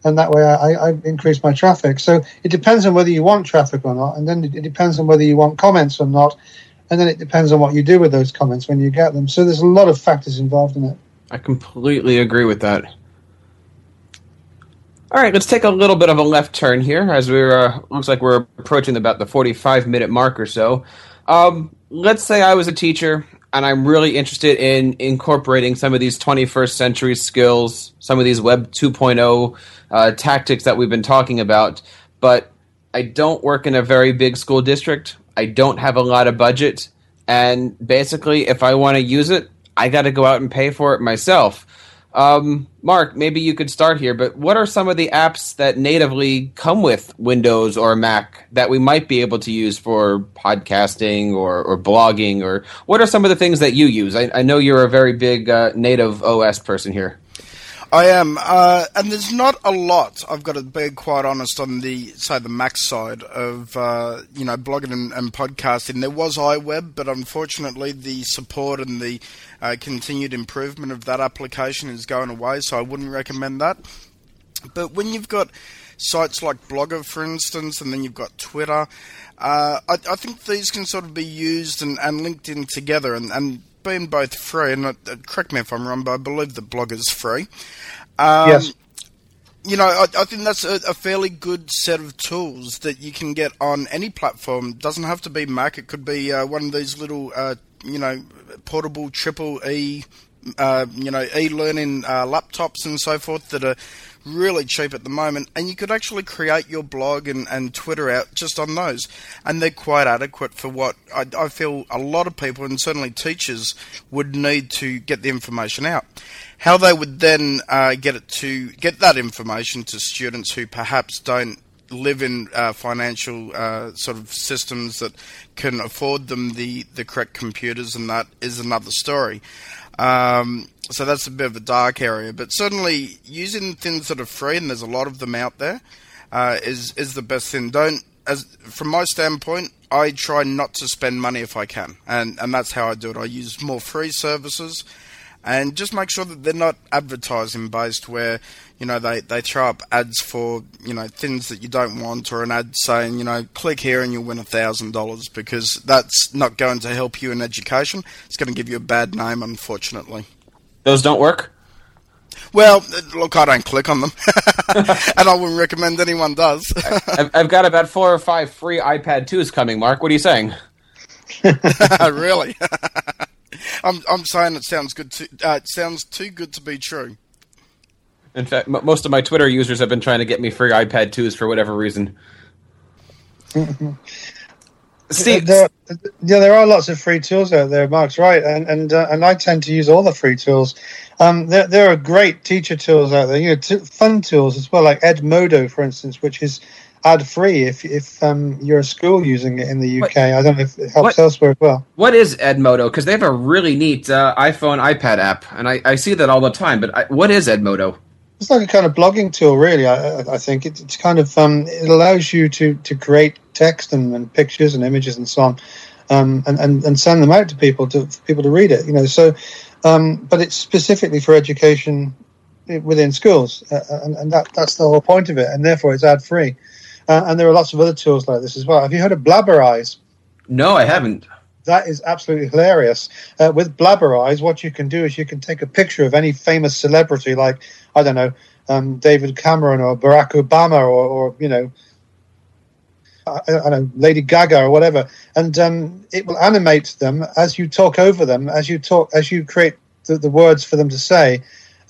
and that way I, I increase my traffic. So it depends on whether you want traffic or not, and then it depends on whether you want comments or not. And then it depends on what you do with those comments when you get them. So there's a lot of factors involved in it. I completely agree with that. All right, let's take a little bit of a left turn here as we're uh, looks like we're approaching about the forty-five minute mark or so. Um, let's say I was a teacher and I'm really interested in incorporating some of these twenty-first century skills, some of these Web two point oh uh, tactics that we've been talking about, but I don't work in a very big school district. I don't have a lot of budget, and basically, if I want to use it, I got to go out and pay for it myself. Um, Mark, maybe you could start here, but what are some of the apps that natively come with Windows or Mac that we might be able to use for podcasting or, or blogging, or what are some of the things that you use? I, I know you're a very big uh, native O S person here. I am, uh, and there's not a lot. I've got to be quite honest on the say the Mac side of uh, you know blogging and, and podcasting. There was iWeb, but unfortunately the support and the uh, continued improvement of that application is going away, so I wouldn't recommend that. But when you've got sites like Blogger, for instance, and then you've got Twitter, uh, I, I think these can sort of be used and, and linked in together, and. and being both free, and uh, correct me if I'm wrong, but I believe the Blogger's free. Um, yes. You know, I, I think that's a, a fairly good set of tools that you can get on any platform. It doesn't have to be Mac. It could be uh, one of these little, uh, you know, portable triple E, uh, you know, e-learning uh, laptops and so forth that are really cheap at the moment. And you could actually create your blog and, and Twitter out just on those. And they're quite adequate for what I, I feel a lot of people, and certainly teachers, would need to get the information out. How they would then uh, get it to get that information to students who perhaps don't live in uh, financial uh, sort of systems that can afford them the, the correct computers, and that is another story. Um, so that's a bit of a dark area, but certainly using things that are free, and there's a lot of them out there, uh, is is the best thing. Don't, as from my standpoint, I try not to spend money if I can, and, and that's how I do it. I use more free services, and just make sure that they're not advertising based, where you know they, they throw up ads for you know things that you don't want, or an ad saying you know click here and you'll win a thousand dollars, because that's not going to help you in education. It's going to give you a bad name, unfortunately. Those don't work? Well, look, I don't click on them, and I wouldn't recommend anyone does. I've, I've got about four or five free iPad twos coming, Mark. What are you saying? Really? I'm I'm saying it sounds good. To, uh, it sounds too good to be true. In fact, m- most of my Twitter users have been trying to get me free iPad twos for whatever reason. Steve, there are, yeah, there are lots of free tools out there. Mark's right, and and uh, and I tend to use all the free tools. Um, there there are great teacher tools out there. You know, t- fun tools as well, like Edmodo, for instance, which is ad free if if um, you're a school using it in the U K. What, I don't know if it helps what, elsewhere as well. What is Edmodo? Because they have a really neat uh, iPhone iPad app, and I, I see that all the time. But I, what is Edmodo? It's like a kind of blogging tool, really. I, I think it, it's kind of um, it allows you to, to create text and, and pictures and images and so on, um, and, and and send them out to people to for people to read it. You know, so um, but it's specifically for education within schools, uh, and, and that that's the whole point of it. And therefore, it's ad free. Uh, and there are lots of other tools like this as well. Have you heard of Blabberize? No, I haven't. That is absolutely hilarious. Uh, with Blabberize, what you can do is you can take a picture of any famous celebrity, like, I don't know, um, David Cameron or Barack Obama or, or you know, I, I don't know, Lady Gaga or whatever, and um, it will animate them as you talk over them, as you talk, as you create the, the words for them to say,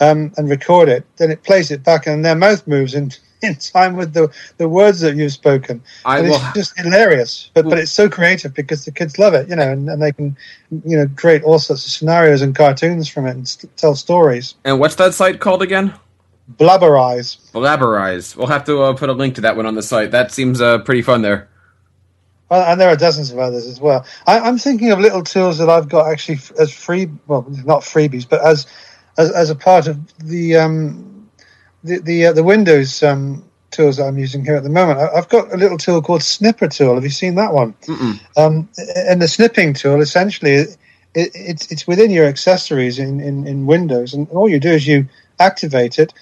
um, and record it. Then it plays it back, and their mouth moves in, in time with the, the words that you've spoken. I it's will... just hilarious, but but it's so creative because the kids love it, you know, and, and they can, you know, create all sorts of scenarios and cartoons from it and st- tell stories. And what's that site called again? Blabberize. Blabberize. We'll have to uh, put a link to that one on the site. That seems uh, pretty fun there. Well, and there are dozens of others as well. I, I'm thinking of little tools that I've got actually as free, well, not freebies, but as as, as a part of the um, the the, uh, the Windows um, tools that I'm using here at the moment. I, I've got a little tool called Snipper Tool. Have you seen that one? Um, and the Snipping Tool, essentially, it, it, it's it's within your accessories in, in, in Windows, and all you do is you activate it,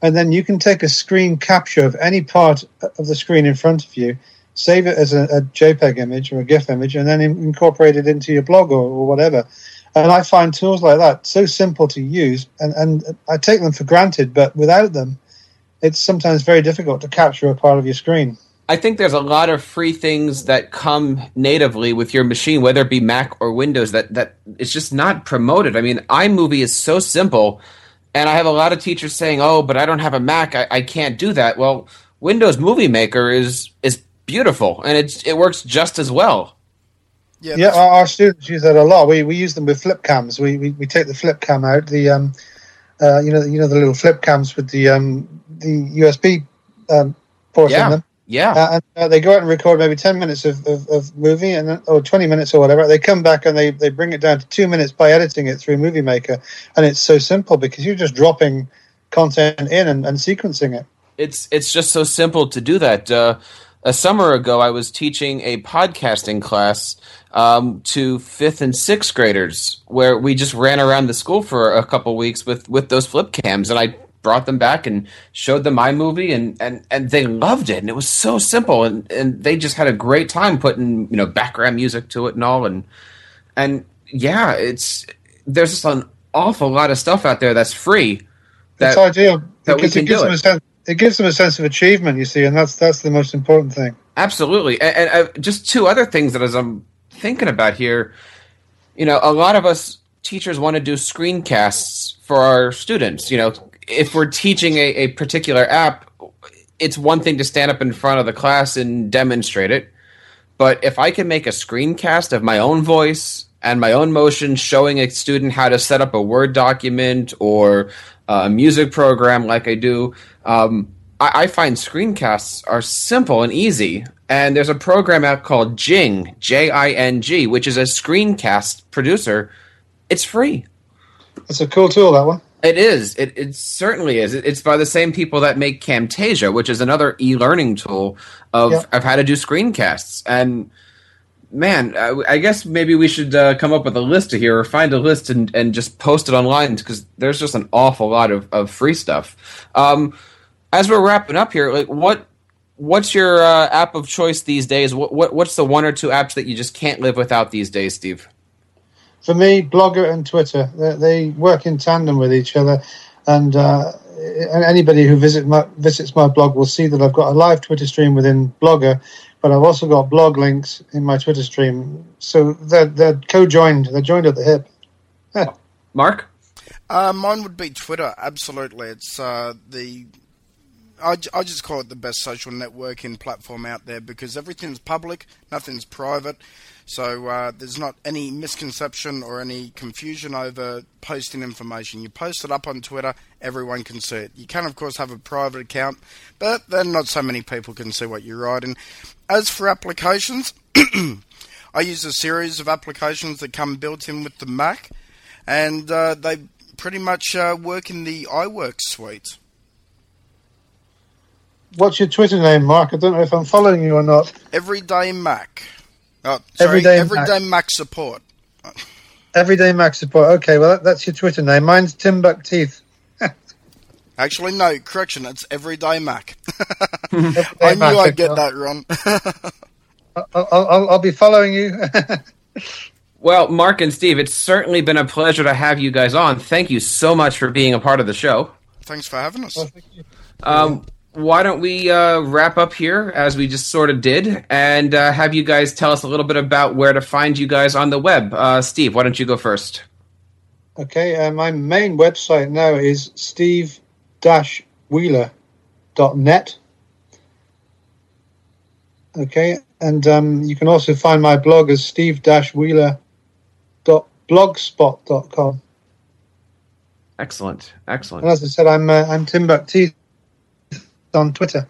and then you can take a screen capture of any part of the screen in front of you, save it as a, a JPEG image or a GIF image, and then in, incorporate it into your blog or, or whatever. And I find tools like that so simple to use, and, and I take them for granted, but without them, it's sometimes very difficult to capture a part of your screen. I think there's a lot of free things that come natively with your machine, whether it be Mac or Windows, that, that it's just not promoted. I mean, iMovie is so simple, and I have a lot of teachers saying, oh, but I don't have a Mac, I, I can't do that. Well, Windows Movie Maker is is beautiful, and it's, it works just as well. Yeah, yeah, our, our students use that a lot. We we use them with flip cams. We we, we take the flip cam out, the um, uh, you know, you know the little flip cams with the um, the U S B um, port yeah. in them. Yeah, uh, and uh, they go out and record maybe ten minutes of, of, of movie and or twenty minutes or whatever. They come back and they, they bring it down to two minutes by editing it through Movie Maker, and it's so simple because you're just dropping content in and, and sequencing it. It's it's just so simple to do that. Uh, A summer ago, I was teaching a podcasting class um, to fifth and sixth graders, where we just ran around the school for a couple weeks with, with those flip cams, and I brought them back and showed them iMovie, and, and, and they loved it, and it was so simple, and, and they just had a great time putting, you know, background music to it and all, and and yeah, it's there's just an awful lot of stuff out there that's free. That's ideal that we can do it. It gives them a sense of achievement, you see, and that's that's the most important thing. Absolutely. And, and uh, just two other things that as I'm thinking about here, you know, a lot of us teachers want to do screencasts for our students. You know, if we're teaching a, a particular app, it's one thing to stand up in front of the class and demonstrate it. But if I can make a screencast of my own voice and my own motion showing a student how to set up a Word document or a music program like I do, um, I, I find screencasts are simple and easy. And there's a program out called Jing, J I N G, which is a screencast producer. It's free. It's a cool tool, that one. It is. It, it certainly is. It, it's by the same people that make Camtasia, which is another e-learning tool of, yeah. of how to do screencasts. And man, I, I guess maybe we should uh, come up with a list here or find a list and, and just post it online because there's just an awful lot of, of free stuff. Um, as we're wrapping up here, like what what's your uh, app of choice these days? What, what What's the one or two apps that you just can't live without these days, Steve? For me, Blogger and Twitter. They, they work in tandem with each other. And uh, anybody who visit my, visits my blog will see that I've got a live Twitter stream within Blogger, but I've also got blog links in my Twitter stream. So they're, they're co-joined. They're joined at the hip. Yeah. Mark? Uh, mine would be Twitter, absolutely. It's uh, the... I, I just call it the best social networking platform out there because everything's public, nothing's private. So uh, there's not any misconception or any confusion over posting information. You post it up on Twitter, everyone can see it. You can, of course, have a private account, but then not so many people can see what you're writing. As for applications, I use a series of applications that come built in with the Mac, and uh, they pretty much uh, work in the iWork suite. What's your Twitter name, Mark? I don't know if I'm following you or not. Everyday Mac. Oh, sorry, Everyday, Everyday Mac. Mac Support. Everyday Mac Support. Okay, well, that, that's your Twitter name. Mine's Timbukteeth. Actually, no, correction, it's Everyday Mac. Everyday I knew Mac, I'd get well. that wrong. I'll, I'll, I'll be following you. Well, Mark and Steve, it's certainly been a pleasure to have you guys on. Thank you so much for being a part of the show. Thanks for having us. Well, thank you. Um, Why don't we uh, wrap up here, as we just sort of did, and uh, have you guys tell us a little bit about where to find you guys on the web. Uh, Steve, why don't you go first? Okay, uh, my main website now is steve dash wheeler dot net. Okay, and um, you can also find my blog as steve dash wheeler dot blogspot dot com. Excellent, excellent. And as I said, I'm, uh, I'm Timbukteeth on Twitter.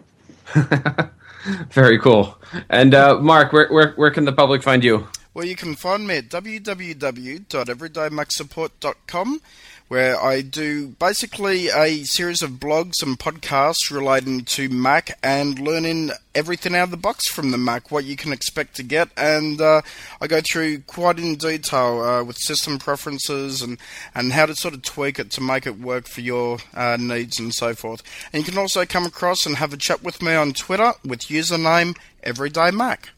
Very cool. And uh, Mark, where, where where can the public find you? Well, you can find me at w w w dot everyday mac support dot com, where I do basically a series of blogs and podcasts relating to Mac and learning everything out of the box from the Mac, what you can expect to get. And uh, I go through quite in detail uh, with system preferences and, and how to sort of tweak it to make it work for your uh, needs and so forth. And you can also come across and have a chat with me on Twitter with username Everyday Mac.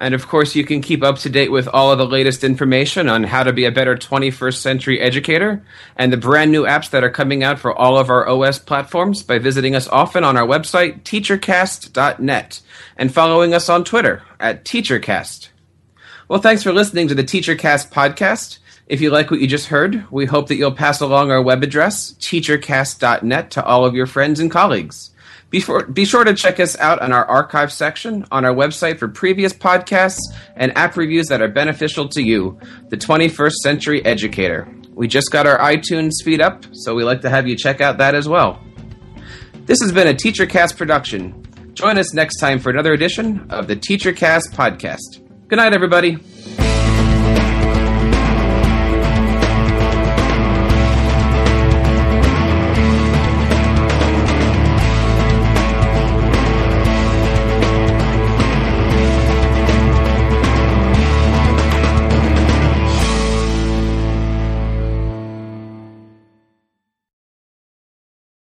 And, of course, you can keep up to date with all of the latest information on how to be a better twenty-first century educator and the brand new apps that are coming out for all of our O S platforms by visiting us often on our website, teacher cast dot net, and following us on Twitter at TeacherCast. Well, thanks for listening to the TeacherCast podcast. If you like what you just heard, we hope that you'll pass along our web address, teacher cast dot net, to all of your friends and colleagues. Be, for, be sure to check us out on our archive section on our website for previous podcasts and app reviews that are beneficial to you, the twenty-first century educator. We just got our iTunes feed up, so we like to have you check out that as well. This has been a TeacherCast production. Join us next time for another edition of the TeacherCast podcast. Good night, everybody.